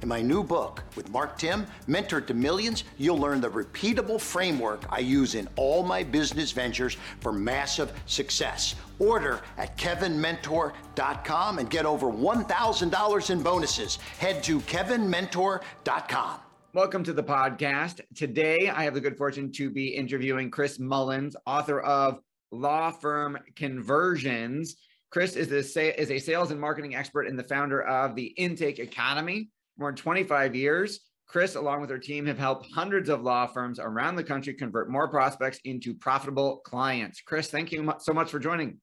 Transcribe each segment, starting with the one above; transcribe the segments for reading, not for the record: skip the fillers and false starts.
In my new book with Mark Tim, Mentor to Millions, you'll learn the repeatable framework I use in all my business ventures for massive success. Order at KevinMentor.com and get over $1,000 in bonuses. Head to KevinMentor.com. Welcome to the podcast. Today, I have the good fortune to be interviewing Chris Mullins, author of Law Firm Conversions. Chris is a sales and marketing expert and the founder of The Intake Academy. More than 25 years, Chris, along with her team, have helped hundreds of law firms around the country convert more prospects into profitable clients. Chris, thank you so much for joining.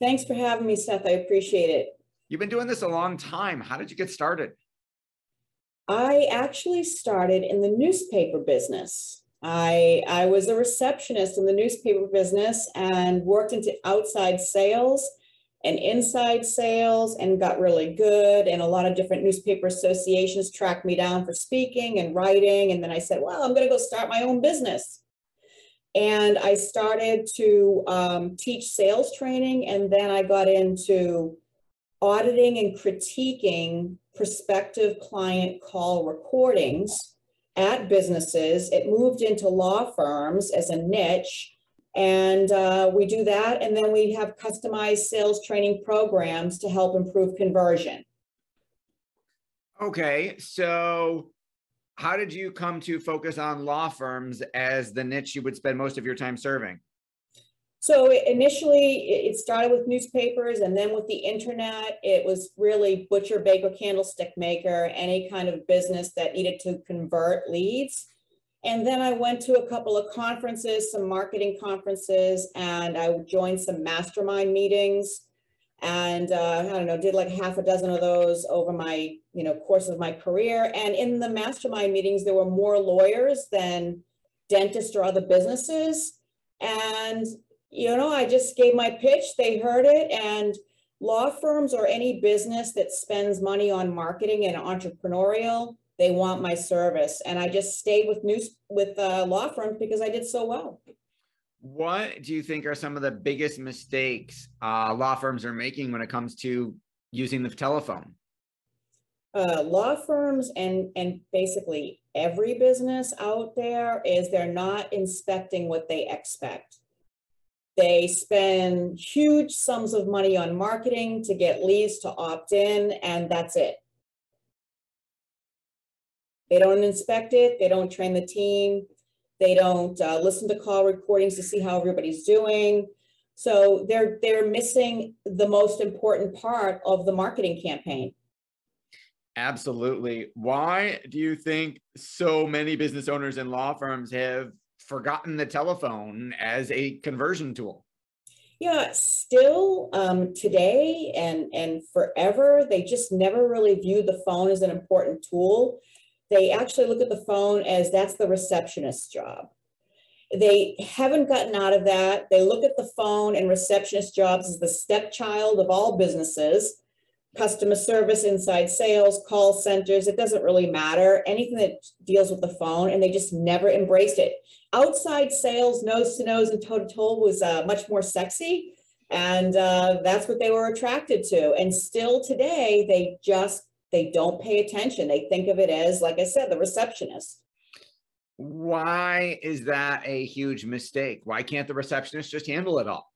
Thanks for having me, Seth. I appreciate it. You've been doing this a long time. How did you get started? I actually started in the newspaper business. I was a receptionist in the newspaper business and worked into outside sales and inside sales and got really good. And a lot of different newspaper associations tracked me down for speaking and writing. And then I said, well, I'm going to go start my own business. And I started to teach sales training. And then I got into auditing and critiquing prospective client call recordings at businesses. It moved into law firms as a niche. And we do that. And then we have customized sales training programs to help improve conversion. Okay. So how did you come to focus on law firms as the niche you would spend most of your time serving? So initially, it started with newspapers, and then with the internet, it was really butcher, baker, candlestick maker, any kind of business that needed to convert leads. And then I went to a couple of conferences, some marketing conferences, and I joined some mastermind meetings. And I don't know, did like half a dozen of those over my, course of my career. And in the mastermind meetings, there were more lawyers than dentists or other businesses. And, I just gave my pitch, they heard it. And law firms or any business that spends money on marketing and entrepreneurial, they want my service. And I just stayed with law firms because I did so well. What do you think are some of the biggest mistakes law firms are making when it comes to using the telephone? Law firms and basically every business out there is they're not inspecting what they expect. They spend huge sums of money on marketing to get leads to opt in, and that's it. They don't inspect it. They don't train the team. They don't listen to call recordings to see how everybody's doing. So they're missing the most important part of the marketing campaign. Absolutely. Why do you think so many business owners and law firms have forgotten the telephone as a conversion tool? Yeah, still today and forever, they just never really view the phone as an important tool. They actually look at the phone as that's the receptionist's job. They haven't gotten out of that. They look at the phone and receptionist jobs as the stepchild of all businesses. Customer service, inside sales, call centers, it doesn't really matter. Anything that deals with the phone, and they just never embraced it. Outside sales, nose to nose and toe to toe was much more sexy. And that's what they were attracted to. And still today, they don't pay attention. They think of it as, like I said, the receptionist. Why is that a huge mistake? Why can't the receptionist just handle it all?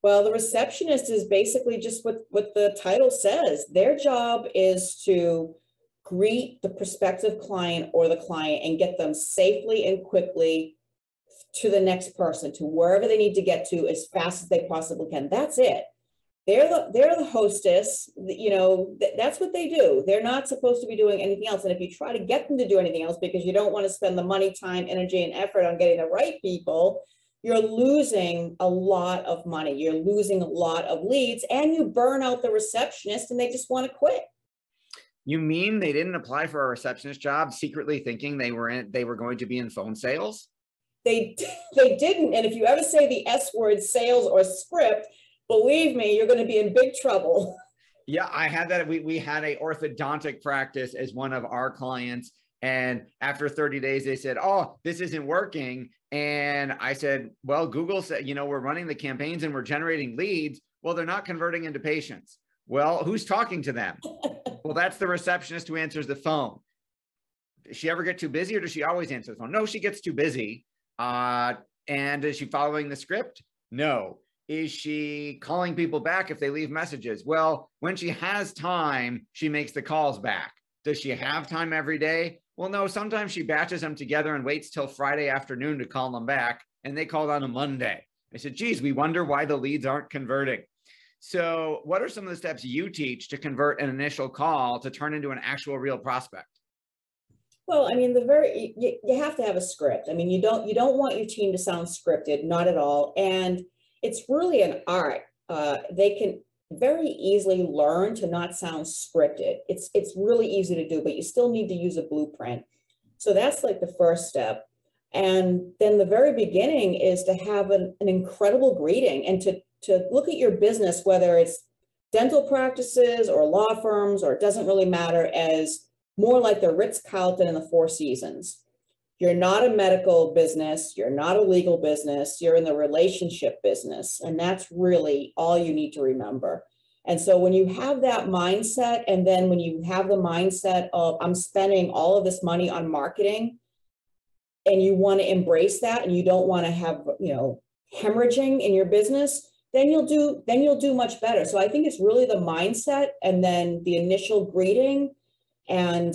Well, the receptionist is basically just what the title says. Their job is to greet the prospective client or the client and get them safely and quickly to the next person, to wherever they need to get to as fast as they possibly can. That's it. They're the hostess, you know, that's what they do. They're not supposed to be doing anything else. And if you try to get them to do anything else because you don't want to spend the money, time, energy, and effort on getting the right people, you're losing a lot of money. You're losing a lot of leads, and you burn out the receptionist and they just want to quit. You mean they didn't apply for a receptionist job secretly thinking they were going to be in phone sales? They didn't. And if you ever say the S word, sales or script, believe me, you're going to be in big trouble. Yeah, I had that. We had an orthodontic practice as one of our clients. And after 30 days, they said, oh, this isn't working. And I said, well, Google said, you know, we're running the campaigns and we're generating leads. Well, they're not converting into patients. Well, who's talking to them? Well, that's the receptionist who answers the phone. Does she ever get too busy, or does she always answer the phone? No, she gets too busy. And is she following the script? No. Is she calling people back if they leave messages? Well, when she has time, she makes the calls back. Does she have time every day? Well, no, sometimes she batches them together and waits till Friday afternoon to call them back, and they called on a Monday. I said, geez, we wonder why the leads aren't converting. So what are some of the steps you teach to convert an initial call to turn into an actual real prospect? Well, I mean, you have to have a script. I mean, you don't want your team to sound scripted, not at all. And it's really an art. They can very easily learn to not sound scripted. It's really easy to do, but you still need to use a blueprint. So that's like the first step. And then the very beginning is to have an incredible greeting and to look at your business, whether it's dental practices or law firms, or it doesn't really matter, as more like the Ritz-Carlton and the Four Seasons. You're not a medical business. You're not a legal business. You're in the relationship business. And that's really all you need to remember. And so when you have that mindset, and then when you have the mindset of, I'm spending all of this money on marketing, and you want to embrace that, and you don't want to have, you know, hemorrhaging in your business, then you'll do much better. So I think it's really the mindset, and then the initial greeting, and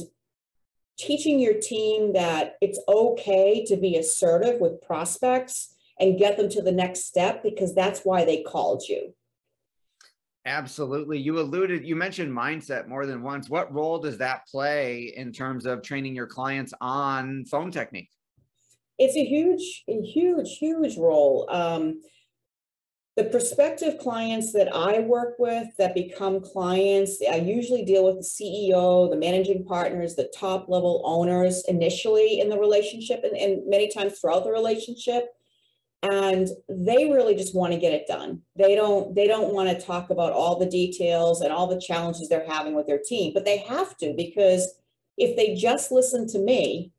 teaching your team that it's okay to be assertive with prospects and get them to the next step, because that's why they called you. Absolutely. You mentioned mindset more than once. What role does that play in terms of training your clients on phone technique? It's a huge role. The prospective clients that I work with that become clients, I usually deal with the CEO, the managing partners, the top level owners initially in the relationship, and many times throughout the relationship. And they really just want to get it done. They don't want to talk about all the details and all the challenges they're having with their team, but they have to, because if they just listen to me,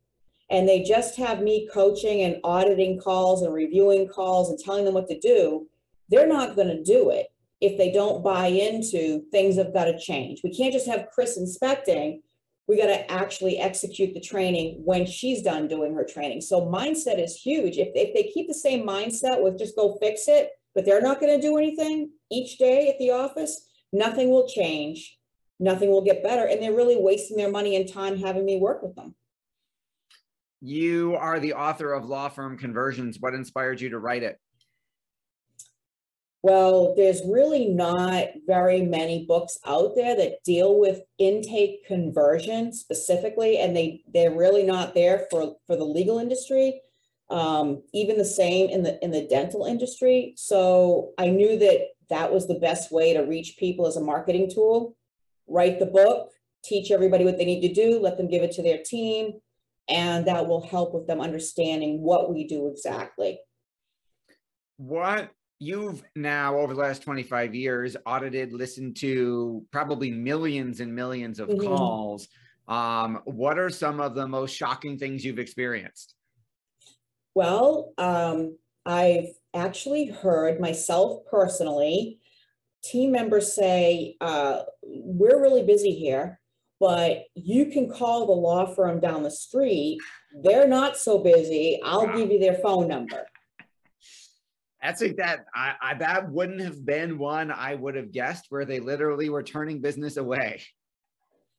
and they just have me coaching and auditing calls and reviewing calls and telling them what to do, they're not going to do it if they don't buy into things have got to change. We can't just have Chris inspecting. We got to actually execute the training when she's done doing her training. So mindset is huge. If they keep the same mindset with just go fix it, but they're not going to do anything each day at the office, nothing will change. Nothing will get better. And they're really wasting their money and time having me work with them. You are the author of Law Firm Conversions. What inspired you to write it? Well, there's really not very many books out there that deal with intake conversion specifically, and they're really not there for the legal industry, even the same in the dental industry. So I knew that that was the best way to reach people as a marketing tool. Write the book, teach everybody what they need to do, let them give it to their team, and that will help with them understanding what we do exactly. What you've now, over the last 25 years, audited, listened to probably millions and millions of calls. What are some of the most shocking things you've experienced? Well, I've actually heard myself personally, team members say, we're really busy here, but you can call the law firm down the street. They're not so busy. I'll give you their phone number. That's like that. That wouldn't have been one I would have guessed, where they literally were turning business away.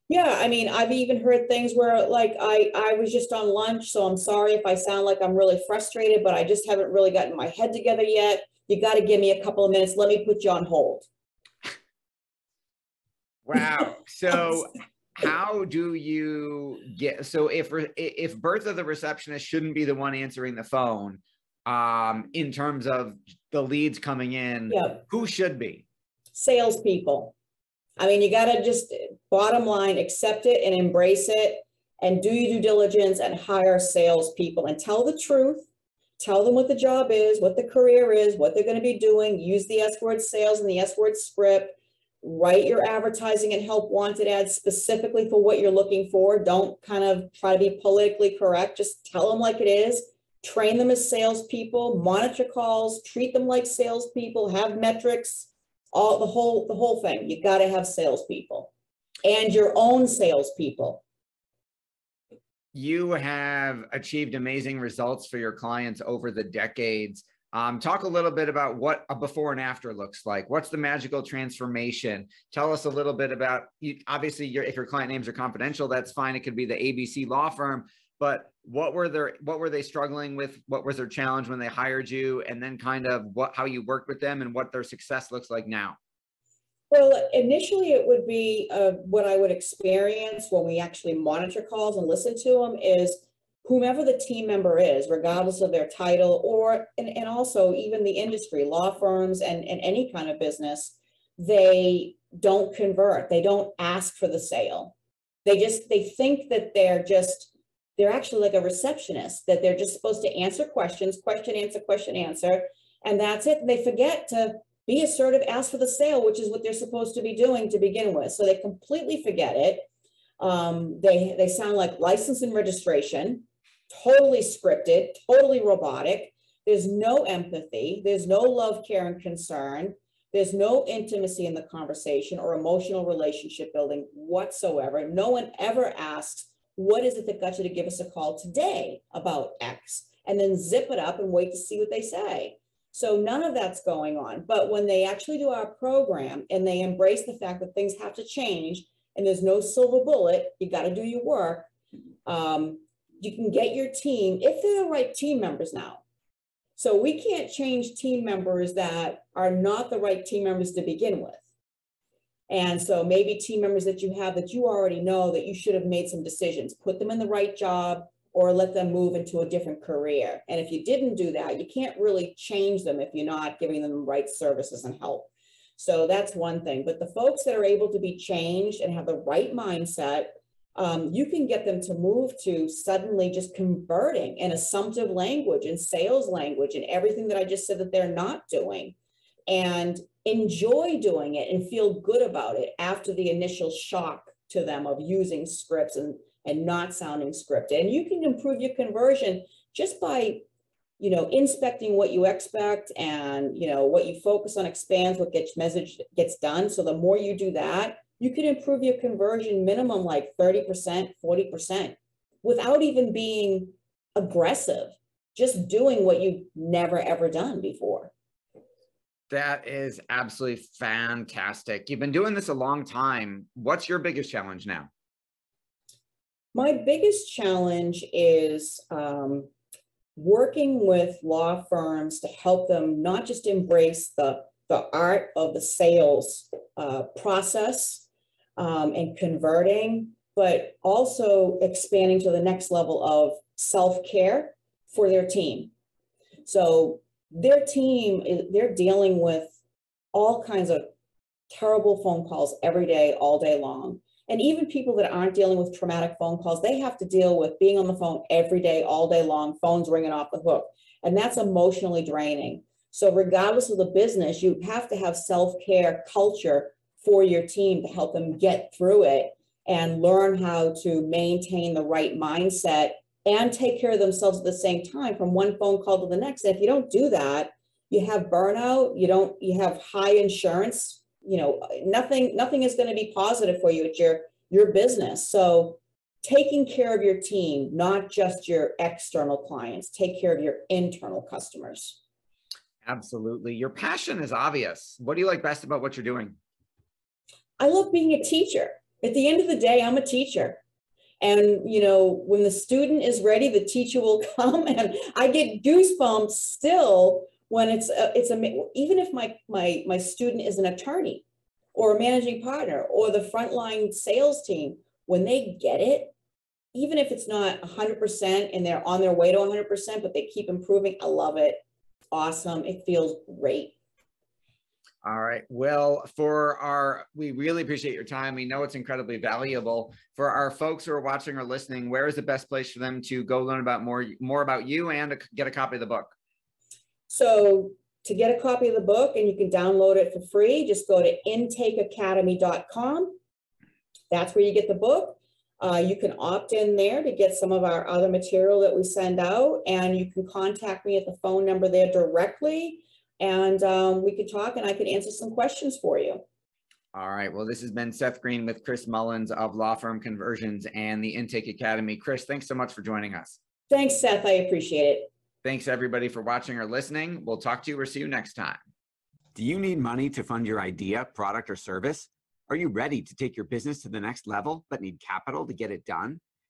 Yeah, I mean, I've even heard things where, like, I was just on lunch, so I'm sorry if I sound like I'm really frustrated, but I just haven't really gotten my head together yet. You got to give me a couple of minutes. Let me put you on hold. Wow. So how do you get, so if Bertha the receptionist shouldn't be the one answering the phone, in terms of the leads coming in, who should be? Salespeople. I mean, you got to just bottom line, accept it and embrace it, and do your due diligence and hire salespeople and tell the truth. Tell them what the job is, what the career is, what they're going to be doing. Use the S word sales and the S word script. Write your advertising and help wanted ads specifically for what you're looking for. Don't kind of try to be politically correct. Just tell them like it is. Train them as salespeople, monitor calls, treat them like salespeople, have metrics, all the whole thing. You got to have salespeople and your own salespeople. You have achieved amazing results for your clients over the decades. Talk a little bit about what a before and after looks like. What's the magical transformation? Tell us a little bit about, obviously, if your client names are confidential, that's fine. It could be the ABC Law Firm, but what were they struggling with? What was their challenge when they hired you? And then kind of how you worked with them and what their success looks like now. Well, initially it would be what I would experience when we actually monitor calls and listen to them is whomever the team member is, regardless of their title or, and also even the industry, law firms and any kind of business, they don't convert. They don't ask for the sale. They think that they're actually like a receptionist, that they're just supposed to answer questions, question, answer, and that's it. And they forget to be assertive, ask for the sale, which is what they're supposed to be doing to begin with. So they completely forget it. They sound like license and registration, totally scripted, totally robotic. There's no empathy. There's no love, care, and concern. There's no intimacy in the conversation or emotional relationship building whatsoever. No one ever asks, what is it that got you to give us a call today about X? And then zip it up and wait to see what they say. So none of that's going on. But when they actually do our program and they embrace the fact that things have to change and there's no silver bullet, you got to do your work. You can get your team, if they're the right team members now. So we can't change team members that are not the right team members to begin with. And so maybe team members that you have that you already know that you should have made some decisions, put them in the right job, or let them move into a different career. And if you didn't do that, you can't really change them if you're not giving them the right services and help. So that's one thing. But the folks that are able to be changed and have the right mindset, you can get them to move to suddenly just converting in assumptive language and sales language and everything that I just said that they're not doing, and enjoy doing it and feel good about it after the initial shock to them of using scripts and not sounding scripted. And you can improve your conversion just by, inspecting what you expect and, what you focus on expands, what gets messaged gets done. So the more you do that, you can improve your conversion minimum like 30%, 40% without even being aggressive, just doing what you've never, ever done before. That is absolutely fantastic. You've been doing this a long time. What's your biggest challenge now? My biggest challenge is working with law firms to help them not just embrace the the art of the sales process and converting, but also expanding to the next level of self-care for their team. So their team, they're dealing with all kinds of terrible phone calls every day, all day long. And even people that aren't dealing with traumatic phone calls, they have to deal with being on the phone every day, all day long, phones ringing off the hook. And that's emotionally draining. So regardless of the business, you have to have self-care culture for your team to help them get through it and learn how to maintain the right mindset and take care of themselves at the same time from one phone call to the next. And if you don't do that, you have burnout, you have high insurance, you know, nothing is going to be positive for you at your business. So taking care of your team, not just your external clients, take care of your internal customers. Absolutely. Your passion is obvious. What do you like best about what you're doing? I love being a teacher. At the end of the day, I'm a teacher. And, you know, when the student is ready, the teacher will come. And I get goosebumps still when even if my student is an attorney or a managing partner or the frontline sales team, when they get it, even if it's not 100% and they're on their way to 100%, but they keep improving, I love it. It's awesome. It feels great. All right. Well, we really appreciate your time. We know it's incredibly valuable. For our folks who are watching or listening, where is the best place for them to go learn about more about you and to get a copy of the book? So to get a copy of the book, and you can download it for free, just go to intakeacademy.com. That's where you get the book. You can opt in there to get some of our other material that we send out, and you can contact me at the phone number there directly. And we could talk and I could answer some questions for you. All right. Well, this has been Seth Green with Chris Mullins of Law Firm Conversions and the Intake Academy. Chris, thanks so much for joining us. Thanks, Seth. I appreciate it. Thanks, everybody, for watching or listening. We'll talk to you or see you next time. Do you need money to fund your idea, product, or service? Are you ready to take your business to the next level but need capital to get it done?